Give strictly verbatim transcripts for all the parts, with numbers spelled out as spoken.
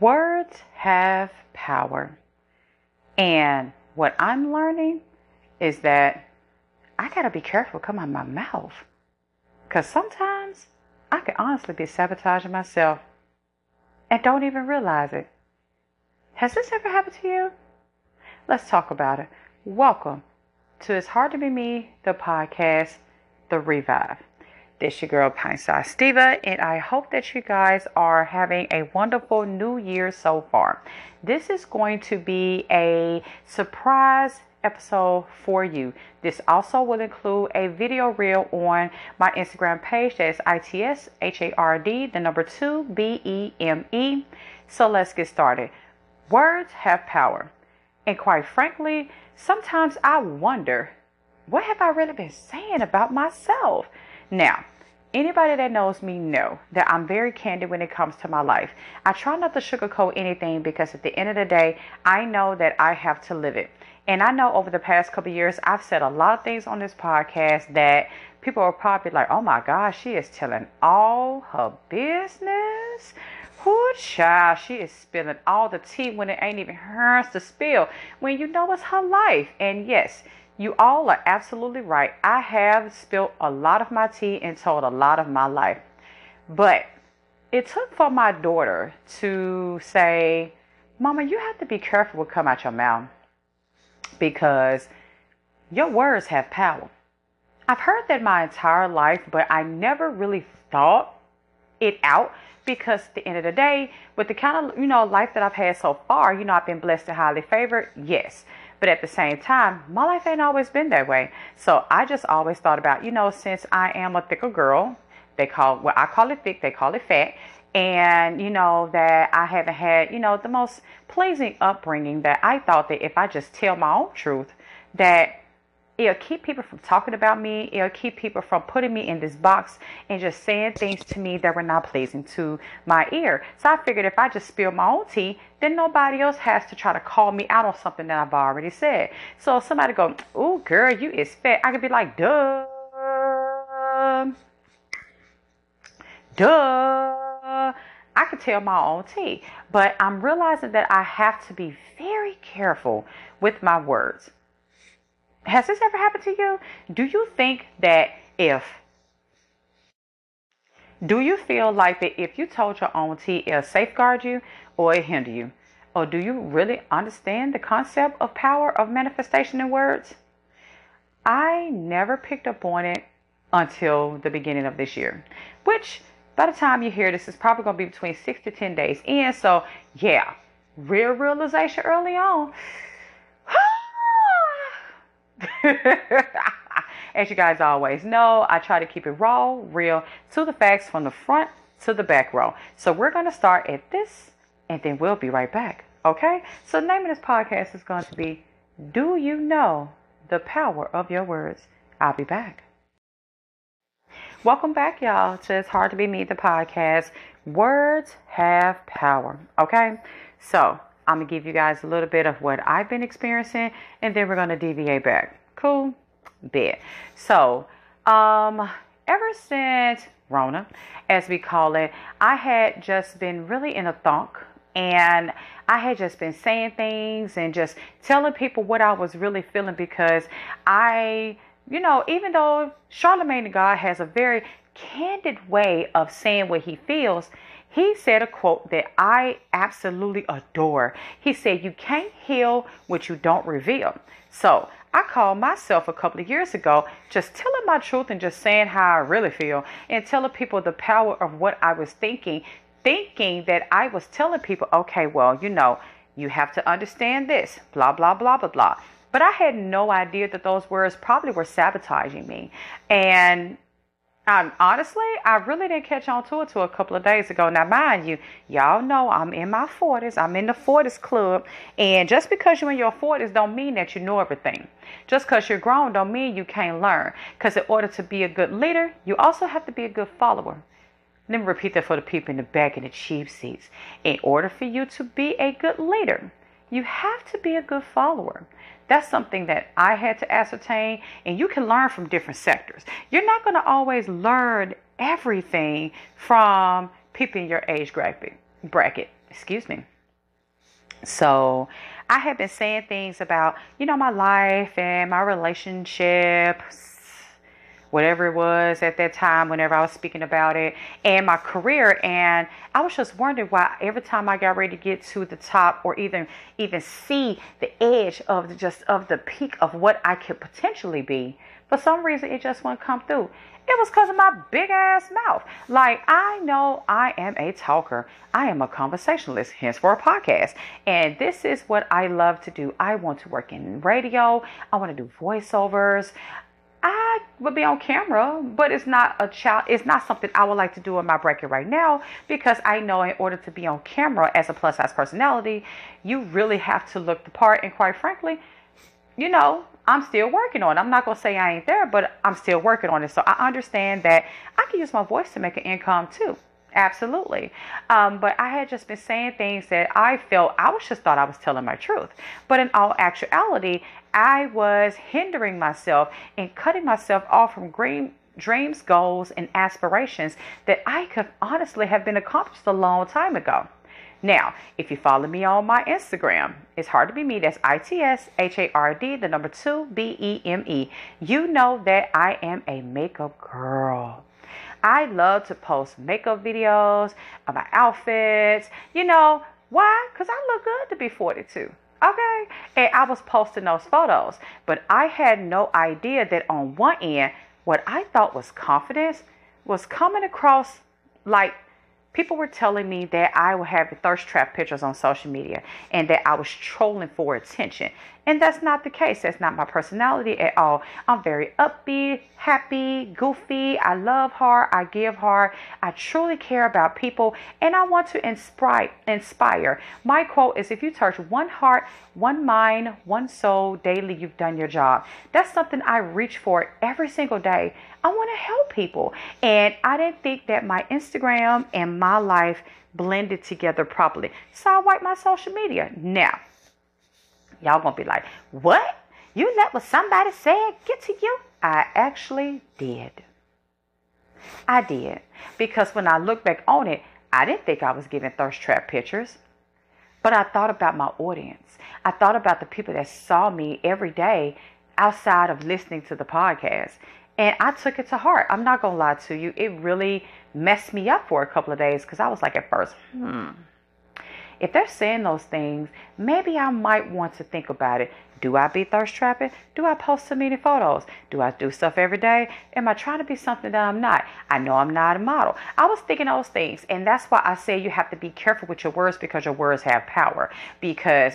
Words have power. And what I'm learning is that I got to be careful come out of my mouth. Because sometimes I can honestly be sabotaging myself and don't even realize it. Has this ever happened to you? Let's talk about it. Welcome to It's Hard to Be Me, the podcast, The Revive. This your girl, Pine Size Steva, and I hope that you guys are having a wonderful new year so far. This is going to be a surprise episode for you. This also will include a video reel on my Instagram page. That's I T S H A R D, the number two, B E M E. So let's get started. Words have power. And quite frankly, sometimes I wonder, what have I really been saying about myself? Now, anybody that knows me know that I'm very candid when it comes to my life. I try not to sugarcoat anything because at the end of the day, I know that I have to live it. And I know over the past couple of years, I've said a lot of things on this podcast that people are probably like, oh my gosh, she is telling all her business. Whoo, child, she is spilling all the tea when it ain't even hers to spill, when you know it's her life. And yes, you all are absolutely right. I have spilled a lot of my tea and told a lot of my life. But it took for my daughter to say, Mama, you have to be careful what come out your mouth because your words have power. I've heard that my entire life, but I never really thought it out. Because at the end of the day, with the kind of, you know, life that I've had so far, you know, I've been blessed and highly favored. Yes. But at the same time, my life ain't always been that way. So I just always thought about, you know, since I am a thicker girl, they call, well, I call it thick, they call it fat. And, you know, that I haven't had, you know, the most pleasing upbringing, that I thought that if I just tell my own truth, that it'll keep people from talking about me. It'll keep people from putting me in this box and just saying things to me that were not pleasing to my ear. So I figured if I just spill my own tea, then nobody else has to try to call me out on something that I've already said. So if somebody go, "Ooh, girl, you is fat," I could be like, duh. Duh. I could tell my own tea. But I'm realizing that I have to be very careful with my words. Has this ever happened to you? Do you think that if, do you feel like that if you told your own tea, it'll safeguard you or it'll hinder you? Or do you really understand the concept of power of manifestation in words? I never picked up on it until the beginning of this year, which by the time you hear this is probably going to be between six to ten days in. So yeah, real realization early on. As you guys always know, I try to keep it raw, real, to the facts, from the front to the back row. So we're going to start at this and then we'll be right back. Okay? So the name of this podcast is going to be Do You Know the Power of Your Words? I'll be back. Welcome back, y'all, to It's Hard to Be Me, the podcast. Words have power. Okay? So I'm going to give you guys a little bit of what I've been experiencing, and then we're going to deviate back. Cool? Bet. So, um, ever since Rona, as we call it, I had just been really in a thunk, and I had just been saying things and just telling people what I was really feeling because I, you know, even though Charlamagne the God has a very candid way of saying what he feels, he said a quote that I absolutely adore. He said, you can't heal what you don't reveal. So I called myself a couple of years ago, just telling my truth and just saying how I really feel and telling people the power of what I was thinking, thinking that I was telling people, okay, well, you know, you have to understand this, blah, blah, blah, blah, blah. But I had no idea that those words probably were sabotaging me. And Um, honestly, I really didn't catch on to it until a couple of days ago. Now, mind you, y'all know I'm in my forties. I'm in the forties club. And just because you're in your forties don't mean that you know everything. Just because you're grown don't mean you can't learn. Because in order to be a good leader, you also have to be a good follower. Let me repeat that for the people in the back in the cheap seats. In order for you to be a good leader, you have to be a good follower. That's something that I had to ascertain, and you can learn from different sectors. You're not going to always learn everything from people in your age bracket. Excuse me. So I had been saying things about, you know, my life and my relationship, whatever it was at that time, whenever I was speaking about it, and my career. And I was just wondering why every time I got ready to get to the top, or even even see the edge of the, just of the peak of what I could potentially be, for some reason it just wouldn't come through. It was because of my big ass mouth. Like, I know I am a talker. I am a conversationalist, hence for a podcast. And this is what I love to do. I want to work in radio. I want to do voiceovers. I would be on camera, but it's not a child. It's not something I would like to do in my bracket right now, because I know in order to be on camera as a plus size personality, you really have to look the part. And quite frankly, you know, I'm still working on it. I'm not going to say I ain't there, but I'm still working on it. So I understand that I can use my voice to make an income too. Absolutely. Um, but I had just been saying things that I felt I was just thought I was telling my truth. But in all actuality, I was hindering myself and cutting myself off from green dreams, goals, and aspirations that I could honestly have been accomplished a long time ago. Now, if you follow me on my Instagram, It's Hard to Be Me. That's I T S H A R D, the number two, B E M E. You know that I am a makeup girl. I love to post makeup videos of my outfits. You know why? Because I look good to be forty-two. Okay. And I was posting those photos, but I had no idea that on one end, what I thought was confidence was coming across like people were telling me that I would have thirst trap pictures on social media and that I was trolling for attention. And that's not the case. That's not my personality at all. I'm very upbeat, happy, goofy. I love hard. I give hard. I truly care about people, and I want to inspire. Inspire. My quote is, if you touch one heart, one mind, one soul daily, you've done your job. That's something I reach for every single day. I want to help people. And I didn't think that my Instagram and my life blended together properly. So I wiped my social media. Now, y'all gonna be like, what? You let what somebody said get to you? I actually did. I did. Because when I look back on it, I didn't think I was giving thirst trap pictures. But I thought about my audience. I thought about the people that saw me every day outside of listening to the podcast. And I took it to heart. I'm not going to lie to you. It really messed me up for a couple of days, because I was like at first, hmm, if they're saying those things, maybe I might want to think about it. Do I be thirst trapping? Do I post so many photos? Do I do stuff every day? Am I trying to be something that I'm not? I know I'm not a model. I was thinking those things. And that's why I say you have to be careful with your words, because your words have power. Because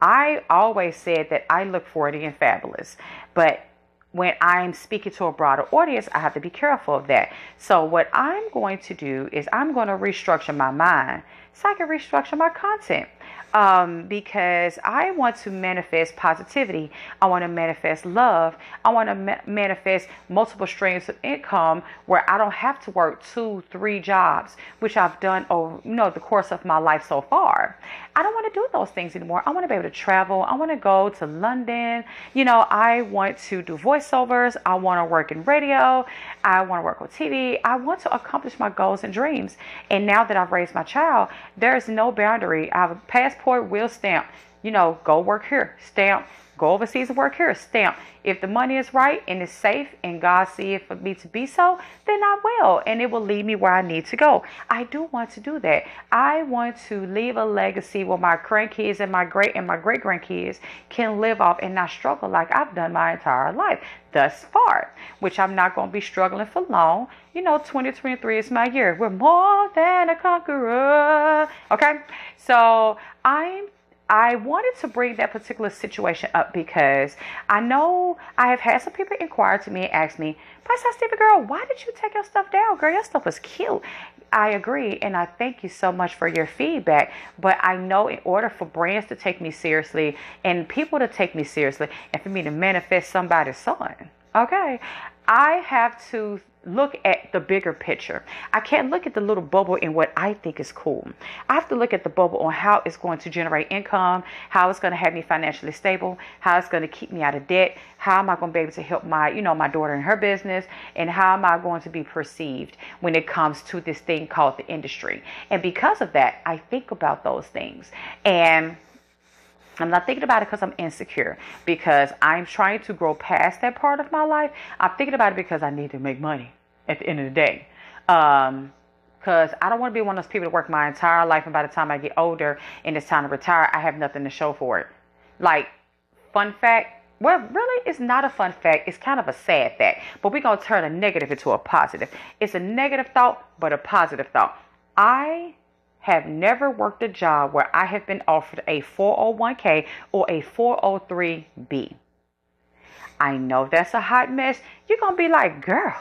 I always said that I look forty and fabulous. But when I'm speaking to a broader audience, I have to be careful of that. So what I'm going to do is I'm going to restructure my mind so I can restructure my content, um, because I want to manifest positivity. I want to manifest love. I want to ma- manifest multiple streams of income where I don't have to work two, three jobs, which I've done over, you know, the course of my life so far. I don't want to do those things anymore. I want to be able to travel. I want to go to London. You know, I want to do voiceovers. I want to work in radio. I want to work on T V. I want to accomplish my goals and dreams. And now that I've raised my child, there's no boundary. I have a passport, will stamp, you know, go work here, stamp, go overseas and work here, stamp. If the money is right and it's safe and God see it for me to be so, then I will. And it will lead me where I need to go. I do want to do that. I want to leave a legacy where my grandkids and my great and my great grandkids can live off and not struggle like I've done my entire life thus far, which I'm not going to be struggling for long. You know, twenty twenty-three is my year. We're more than a conqueror. Okay. So I'm I wanted to bring that particular situation up because I know I have had some people inquire to me and ask me, Pine Size Steva girl, why did you take your stuff down? Girl, your stuff was cute. I agree, and I thank you so much for your feedback, but I know in order for brands to take me seriously and people to take me seriously and for me to manifest somebody's son, okay, I have to look at the bigger picture. I can't look at the little bubble in what I think is cool. I have to look at the bubble on how it's going to generate income, how it's going to have me financially stable, how it's going to keep me out of debt, how am I going to be able to help my, you know, my daughter in her business, and how am I going to be perceived when it comes to this thing called the industry. And because of that, I think about those things. And I'm not thinking about it because I'm insecure, because I'm trying to grow past that part of my life. I'm thinking about it because I need to make money at the end of the day. Um, because I don't want to be one of those people that work my entire life, and by the time I get older and it's time to retire, I have nothing to show for it. Like, fun fact. Well, really, it's not a fun fact. It's kind of a sad fact. But we're going to turn a negative into a positive. It's a negative thought, but a positive thought. I... have never worked a job where I have been offered a four oh one k or a four oh three b. I know that's a hot mess. You're going to be like, girl,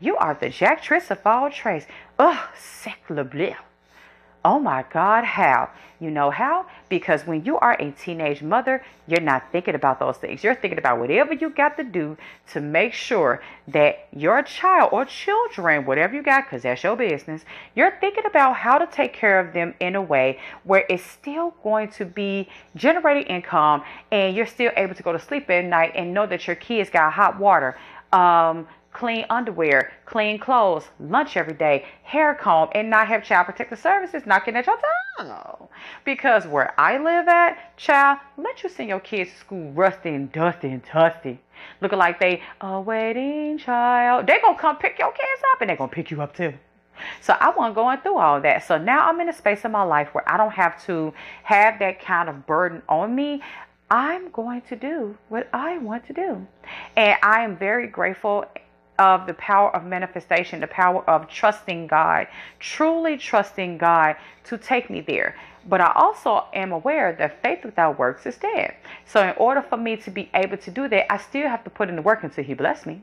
you are the jacktress of all trades. Ugh, sacre bleu. Oh my God, how? You know how? Because when you are a teenage mother, you're not thinking about those things. You're thinking about whatever you got to do to make sure that your child or children, whatever you got, because that's your business, you're thinking about how to take care of them in a way where it's still going to be generating income, and you're still able to go to sleep at night and know that your kids got hot water, um, clean underwear, clean clothes, lunch every day, hair comb, and not have child protective services knocking at your door. Because where I live at, child, let you send your kids to school rusty and dusty and dusty, looking like they a waiting child. They're going to come pick your kids up, and they're going to pick you up too. So I wasn't going through all that. So now I'm in a space in my life where I don't have to have that kind of burden on me. I'm going to do what I want to do. And I am very grateful of the power of manifestation, the power of trusting God, truly trusting God to take me there. But I also am aware that faith without works is dead. So in order for me to be able to do that, I still have to put in the work until He bless me.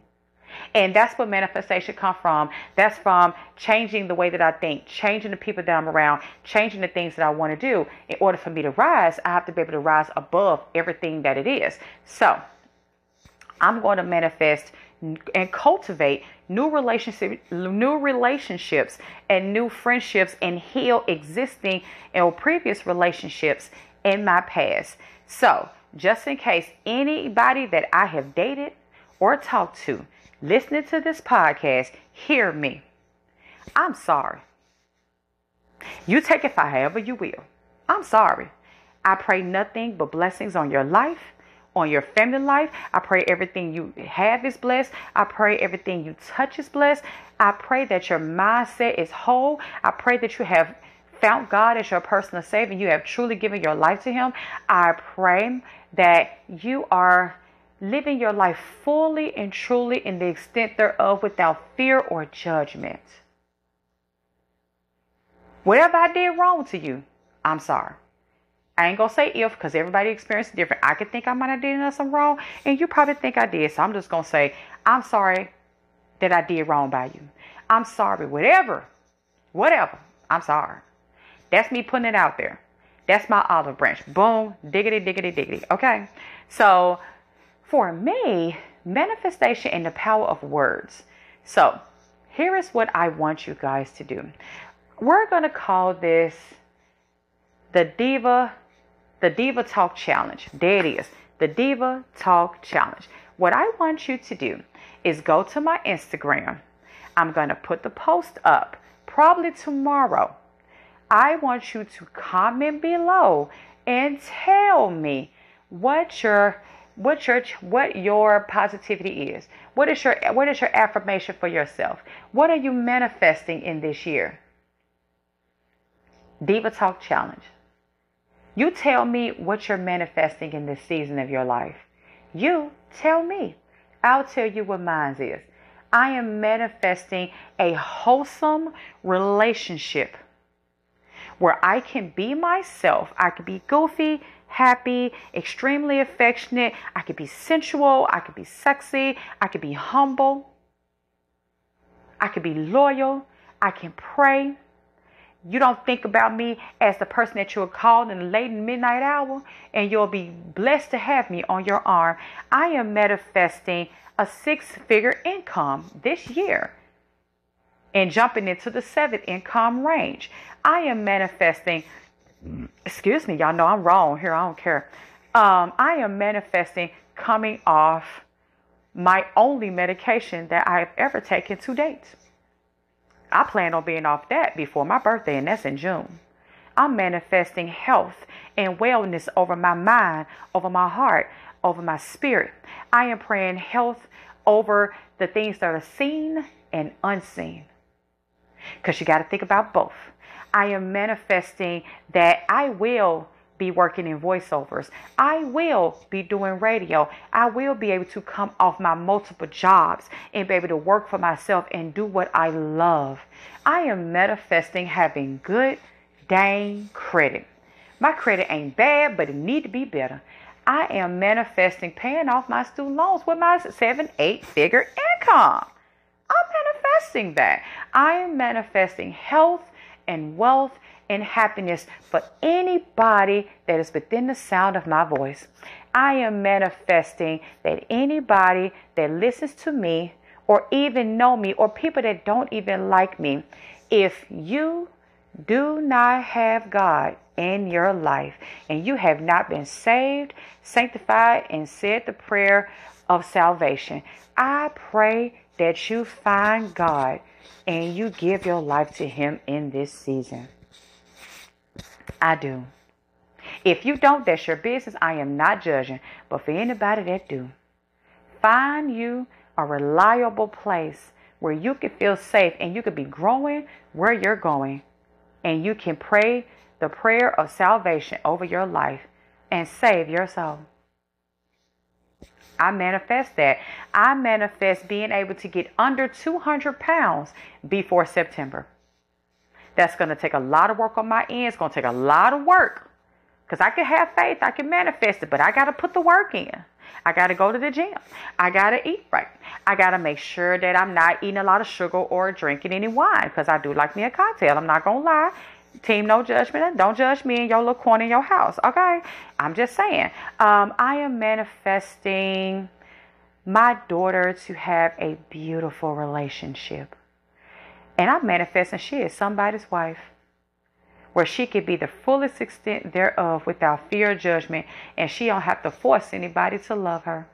And that's where manifestation comes from. That's from changing the way that I think, changing the people that I'm around, changing the things that I want to do. In order for me to rise, I have to be able to rise above everything that it is. So I'm going to manifest and cultivate new relationship, new relationships and new friendships, and heal existing and previous relationships in my past. So just in case anybody that I have dated or talked to listening to this podcast, hear me. I'm sorry. You take it for however you will. I'm sorry. I pray nothing but blessings on your life, on your family life. I pray everything you have is blessed. I pray everything you touch is blessed. I pray that your mindset is whole. I pray that you have found God as your personal savior. You have truly given your life to Him. I pray that you are living your life fully and truly in the extent thereof without fear or judgment. Whatever I did wrong to you, I'm sorry. I ain't gonna say if, because everybody experiences different. I could think I might have done something wrong, and you probably think I did. So I'm just gonna say, I'm sorry that I did wrong by you. I'm sorry, whatever, whatever. I'm sorry. That's me putting it out there. That's my olive branch. Boom, diggity, diggity, diggity. Okay. So for me, manifestation and the power of words. So here is what I want you guys to do. We're gonna call this the Diva. The Diva Talk Challenge. There it is. The Diva Talk Challenge. What I want you to do is go to my Instagram. I'm going to put the post up probably tomorrow. I want you to comment below and tell me what your what your what your positivity is. What is your what is your affirmation for yourself? What are you manifesting in this year? Diva Talk Challenge. You tell me what you're manifesting in this season of your life. You tell me. I'll tell you what mine is. I am manifesting a wholesome relationship where I can be myself. I can be goofy, happy, extremely affectionate. I could be sensual. I could be sexy. I could be humble. I could be loyal. I can pray. you don't think about me as the person that you were called in the late midnight hour, and you'll be blessed to have me on your arm. I am manifesting a six-figure income this year and jumping into the seventh income range. I am manifesting, excuse me, y'all know I'm wrong here, I don't care. Um, I am manifesting coming off my only medication that I have ever taken to date. I plan on being off that before my birthday, and that's in June. I'm manifesting health and wellness over my mind, over my heart, over my spirit. I am praying health over the things that are seen and unseen, because you got to think about both. I am manifesting that I will be working in voiceovers. I will be doing radio. I will be able to come off my multiple jobs and be able to work for myself and do what I love. I am manifesting having good dang credit. My credit ain't bad, but it need to be better. I am manifesting paying off my student loans with my seven, eight figure income. I'm manifesting that. I am manifesting health and wealth and happiness for anybody that is within the sound of my voice. I am manifesting that anybody that listens to me or even know me, or people that don't even like me, if you do not have God in your life and you have not been saved, sanctified, and said the prayer of salvation, I pray that you find God and you give your life to Him in this season. I do. If you don't, that's your business. I am not judging. But for anybody that do, find you a reliable place where you can feel safe and you can be growing where you're going. And you can pray the prayer of salvation over your life and save your soul. I manifest that. I manifest being able to get under two hundred pounds before September. That's going to take a lot of work on my end. It's going to take a lot of work, because I can have faith. I can manifest it, but I got to put the work in. I got to go to the gym. I got to eat right. I got to make sure that I'm not eating a lot of sugar or drinking any wine, because I do like me a cocktail. I'm not going to lie. Team, no judgment. Don't judge me in your little corner in your house. Okay. I'm just saying. Um, I am manifesting my daughter to have a beautiful relationship. And I'm manifesting she is somebody's wife, where she could be the fullest extent thereof without fear or judgment, and she don't have to force anybody to love her.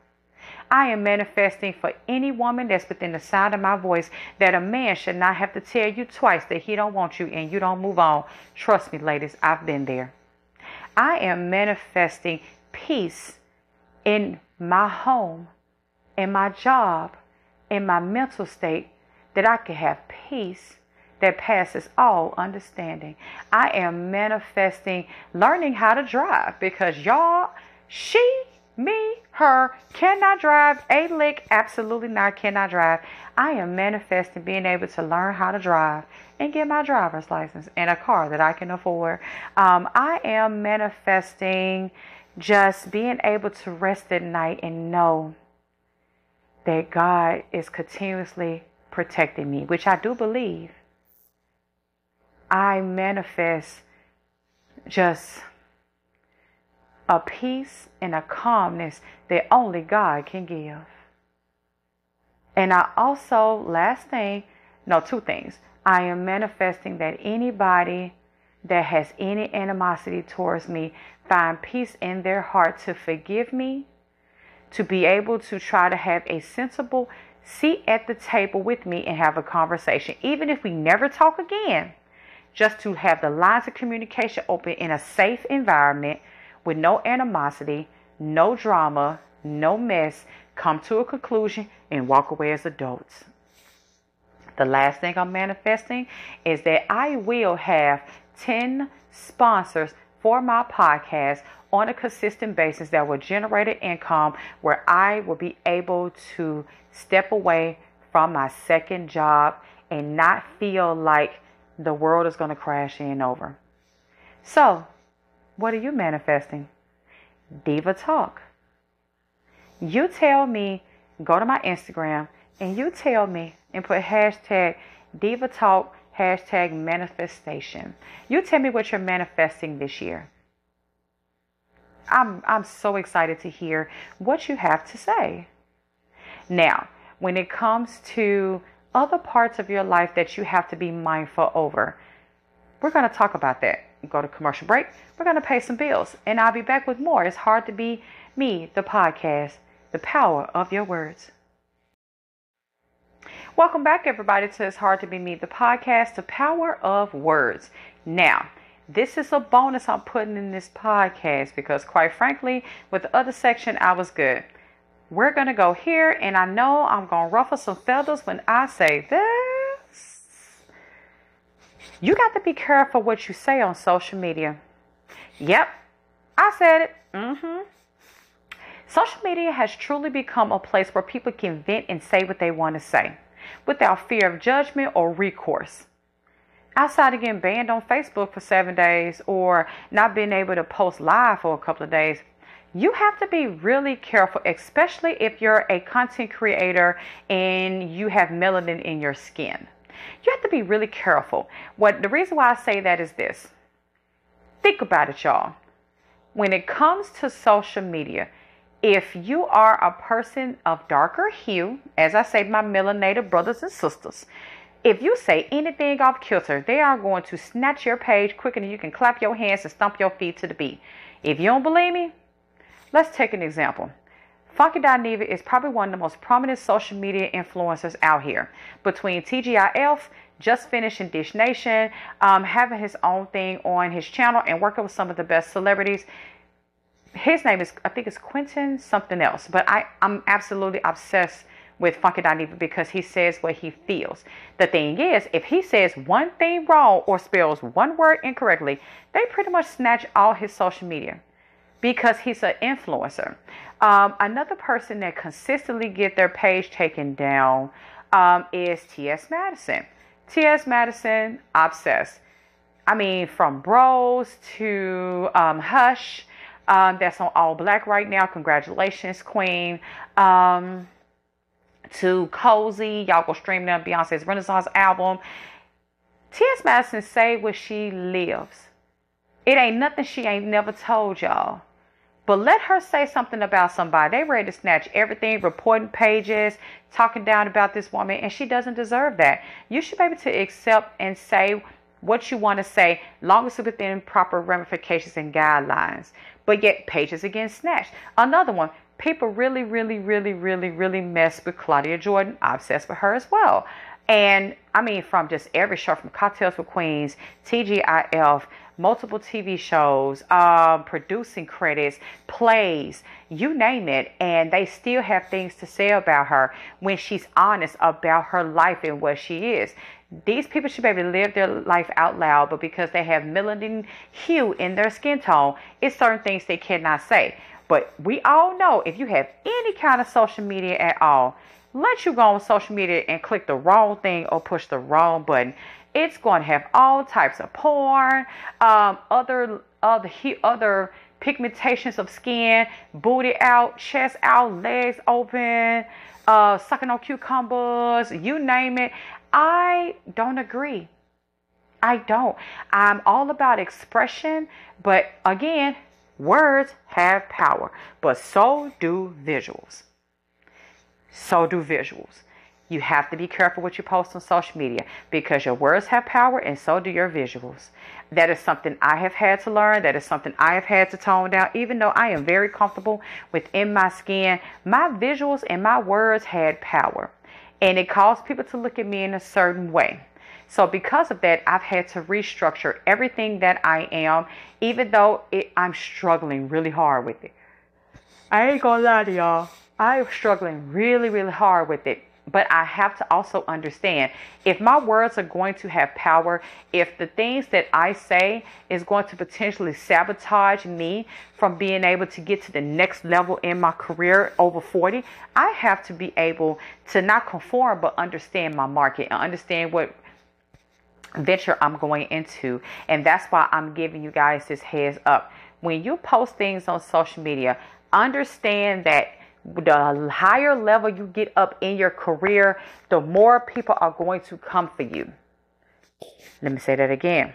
I am manifesting for any woman that's within the sound of my voice that a man should not have to tell you twice that he don't want you and you don't move on. Trust me, ladies, I've been there. I am manifesting peace in my home, in my job, in my mental state, that I can have peace that passes all understanding. I am manifesting learning how to drive, because y'all, she, me, her cannot drive a lick. Absolutely not, cannot drive. I am manifesting being able to learn how to drive and get my driver's license and a car that I can afford. Um, I am manifesting just being able to rest at night and know that God is continuously protecting me, which I do believe. I manifest just a peace and a calmness that only God can give. And I also, last thing, no, two things. I am manifesting that anybody that has any animosity towards me find peace in their heart to forgive me, to be able to try to have a sensible sit at the table with me and have a conversation, even if we never talk again, just to have the lines of communication open in a safe environment with no animosity, no drama, no mess, come to a conclusion and walk away as adults. The last thing I'm manifesting is that I will have ten sponsors for my podcast on a consistent basis that will generate an income where I will be able to step away from my second job and not feel like the world is going to crash in over. So, what are you manifesting? Diva Talk. You tell me, go to my Instagram and you tell me and put hashtag Diva Talk Hashtag manifestation. You tell me what you're manifesting this year. I'm, I'm so excited to hear what you have to say. Now, when it comes to other parts of your life that you have to be mindful over, we're going to talk about that. Go to commercial break. We're going to pay some bills. And I'll be back with more. It's Hard to Be Me, the podcast, the power of your words. Welcome back, everybody, to It's Hard to Be Me, the podcast, the power of words. Now, this is a bonus I'm putting in this podcast because, quite frankly, with the other section, I was good. We're going to go here, and I know I'm going to ruffle some feathers when I say this. You got to be careful what you say on social media. Yep, I said it. Mm-hmm. Social media has truly become a place where people can vent and say what they want to say without fear of judgment or recourse. Outside of getting banned on Facebook for seven days or not being able to post live for a couple of days, you have to be really careful, especially if you're a content creator and you have melanin in your skin. You have to be really careful. What the reason why I say that is this. Think about it, y'all. When it comes to social media, if you are a person of darker hue, as I say, my melanated brothers and sisters, if you say anything off kilter, they are going to snatch your page quicker than you can clap your hands and stomp your feet to the beat. If you don't believe me, let's take an example. Funky Dineva is probably one of the most prominent social media influencers out here. Between T G I Elf, just finishing Dish Nation, um, having his own thing on his channel and working with some of the best celebrities. His name is, I think it's Quentin something else, but I, I'm absolutely obsessed with Funky Dineva because he says what he feels. The thing is, if he says one thing wrong or spells one word incorrectly, they pretty much snatch all his social media because he's an influencer. Um, another person that consistently get their page taken down um, is T S Madison. T S Madison, obsessed. I mean, from Bros to um, Hush. Um, that's on All Black right now. Congratulations, Queen. Um, to Cozy. Y'all go stream them Beyonce's Renaissance album. T S Madison say where she lives. It ain't nothing she ain't never told y'all. But let her say something about somebody. They ready to snatch everything, reporting pages, talking down about this woman, and she doesn't deserve that. You should be able to accept and say what you want to say, long as it's within proper ramifications and guidelines. But yet, pages again snatched. Another one, people really, really, really, really, really mess with Claudia Jordan. Obsessed with her as well. And I mean, from just every show, from Cocktails with Queens, T G I Elf, multiple T V shows, um, producing credits, plays, you name it. And they still have things to say about her when she's honest about her life and what she is. These people should be able to live their life out loud, but because they have melanin hue in their skin tone, it's certain things they cannot say. But we all know if you have any kind of social media at all, let you go on social media and click the wrong thing or push the wrong button, it's going to have all types of porn, um, other other other pigmentations of skin, booty out, chest out, legs open, uh, sucking on cucumbers, you name it. I don't agree. I don't. I'm all about expression, but again, words have power, but so do visuals. So do visuals. You have to be careful what you post on social media because your words have power and so do your visuals. That is something I have had to learn. That is something I have had to tone down. Even though I am very comfortable within my skin, my visuals and my words had power. And it caused people to look at me in a certain way. So because of that, I've had to restructure everything that I am, even though it, I'm struggling really hard with it. I ain't gonna lie to y'all. I'm struggling really, really hard with it. But I have to also understand, if my words are going to have power, if the things that I say is going to potentially sabotage me from being able to get to the next level in my career over forty, I have to be able to not conform, but understand my market and understand what venture I'm going into. And that's why I'm giving you guys this heads up. When you post things on social media, understand that the higher level you get up in your career, the more people are going to come for you. Let me say that again.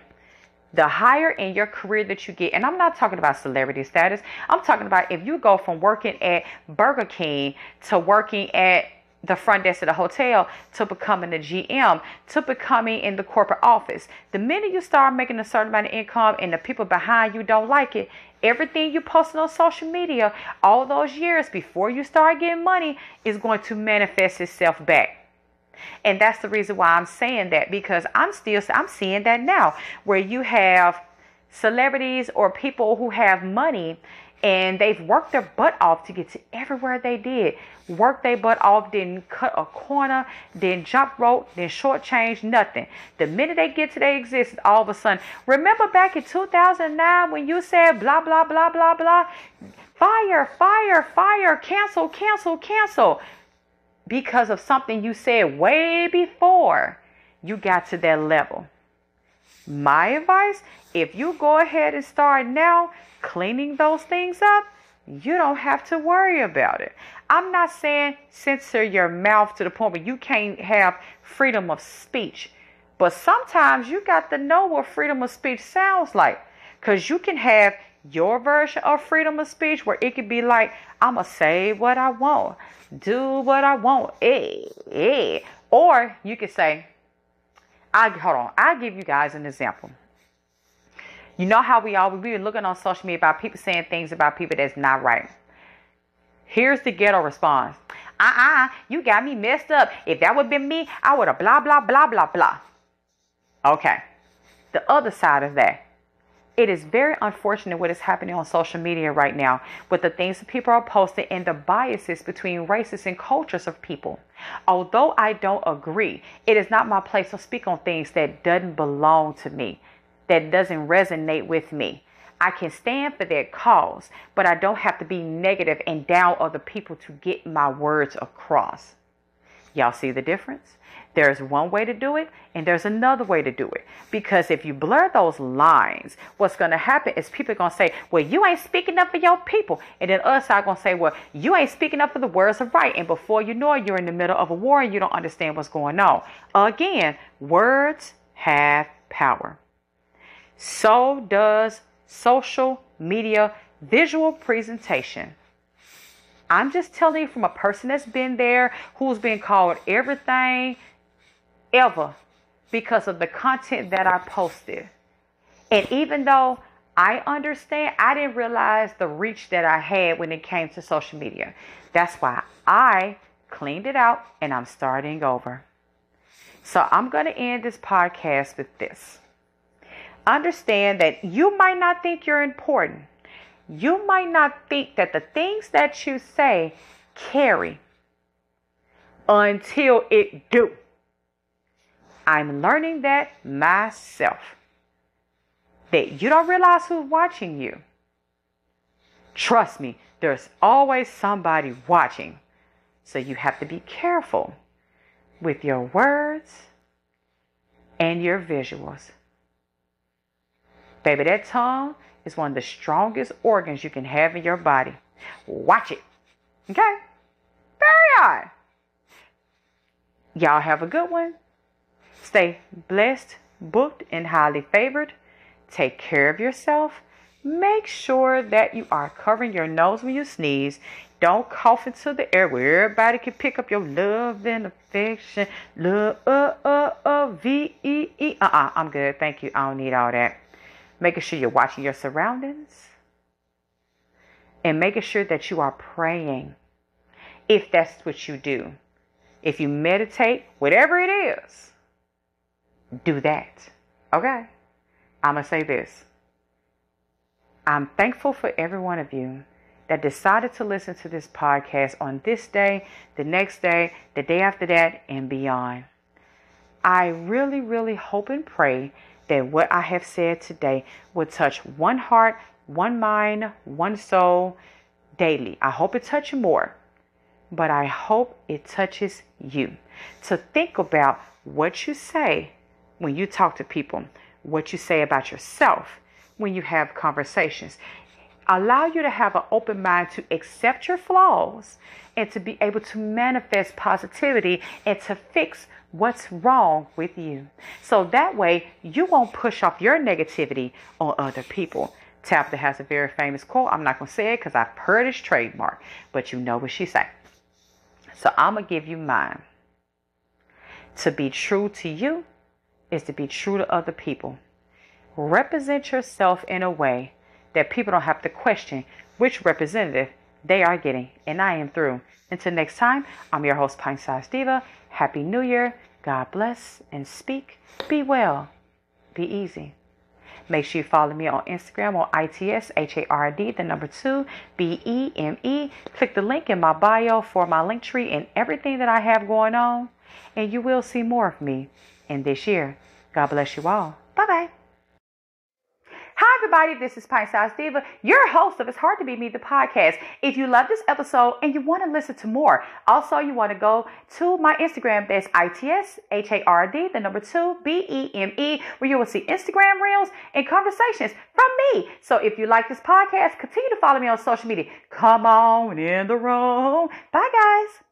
The higher in your career that you get, and I'm not talking about celebrity status. I'm talking about if you go from working at Burger King to working at the front desk of the hotel to becoming the G M, to becoming in the corporate office. The minute you start making a certain amount of income and the people behind you don't like it, everything you posted on social media all those years before you start getting money is going to manifest itself back. And that's the reason why I'm saying that, because I'm still I'm seeing that now, where you have celebrities or people who have money and they've worked their butt off to get to everywhere they did. Worked their butt off, didn't cut a corner, didn't jump rope, didn't shortchange, nothing. The minute they get to their existence, all of a sudden, remember back in two thousand nine when you said blah, blah, blah, blah, blah, fire, fire, fire, cancel, cancel, cancel. Because of something you said way before you got to that level. My advice, if you go ahead and start now cleaning those things up, you don't have to worry about it. I'm not saying censor your mouth to the point where you can't have freedom of speech. But sometimes you got to know what freedom of speech sounds like. Because you can have your version of freedom of speech where it could be like, I'm going to say what I want. Do what I want. Eh, eh. Or you could say, I hold on, I'll give you guys an example. You know how we all, we've been looking on social media about people saying things about people that's not right. Here's the ghetto response. Uh-uh, you got me messed up. If that would have been me, I would have blah, blah, blah, blah, blah. Okay. The other side of that. It is very unfortunate what is happening on social media right now with the things that people are posting and the biases between races and cultures of people. Although I don't agree, it is not my place to speak on things that doesn't belong to me, that doesn't resonate with me. I can stand for that cause, but I don't have to be negative and down other people to get my words across. Y'all see the difference? There's one way to do it, and there's another way to do it. Because if you blur those lines, what's going to happen is people are going to say, well, you ain't speaking up for your people. And then us are going to say, well, you ain't speaking up for the words of right. And before you know it, you're in the middle of a war and you don't understand what's going on. Again, words have power. So does social media visual presentation. I'm just telling you from a person that's been there, who's been called everything ever because of the content that I posted. And even though I understand, I didn't realize the reach that I had when it came to social media. That's why I cleaned it out and I'm starting over. So I'm going to end this podcast with this. Understand that you might not think you're important. You might not think that the things that you say carry until it do. I'm learning that myself. That you don't realize who's watching you. Trust me, there's always somebody watching. So you have to be careful with your words and your visuals. Baby, that tongue is one of the strongest organs you can have in your body. Watch it. Okay? Very odd. Y'all have a good one. Stay blessed, booked, and highly favored. Take care of yourself. Make sure that you are covering your nose when you sneeze. Don't cough into the air where everybody can pick up your love and affection. Love, uh, uh, uh, V E E. Uh-uh, I'm good. Thank you. I don't need all that. Making sure you're watching your surroundings and making sure that you are praying, if that's what you do. If you meditate, whatever it is, do that. Okay? I'm going to say this. I'm thankful for every one of you that decided to listen to this podcast on this day, the next day, the day after that, and beyond. I really, really hope and pray that what I have said today will touch one heart, one mind, one soul daily. I hope it touches more, but I hope it touches you. So think about what you say when you talk to people, what you say about yourself when you have conversations. Allow you to have an open mind to accept your flaws and to be able to manifest positivity and to fix what's wrong with you. So that way you won't push off your negativity on other people. Tabitha has a very famous quote. I'm not going to say it because I've heard it's trademark, but you know what she said. So I'm going to give you mine. To be true to you is to be true to other people. Represent yourself in a way that people don't have to question which representative they are getting. And I am through. Until next time, I'm your host, Pine Size Steva. Happy New Year. God bless and speak. Be well. Be easy. Make sure you follow me on Instagram on I T S H A R D, the number two, B E M E. Click the link in my bio for my link tree and everything that I have going on. And you will see more of me in this year. God bless you all. Bye-bye. Hi, everybody. This is Pine Size Steva, your host of It's Hard to Be Me, the podcast. If you love this episode and you want to listen to more, also you want to go to my Instagram. That's I T S H A R D, the number two, B E M E, where you will see Instagram reels and conversations from me. So if you like this podcast, continue to follow me on social media. Come on in the room. Bye, guys.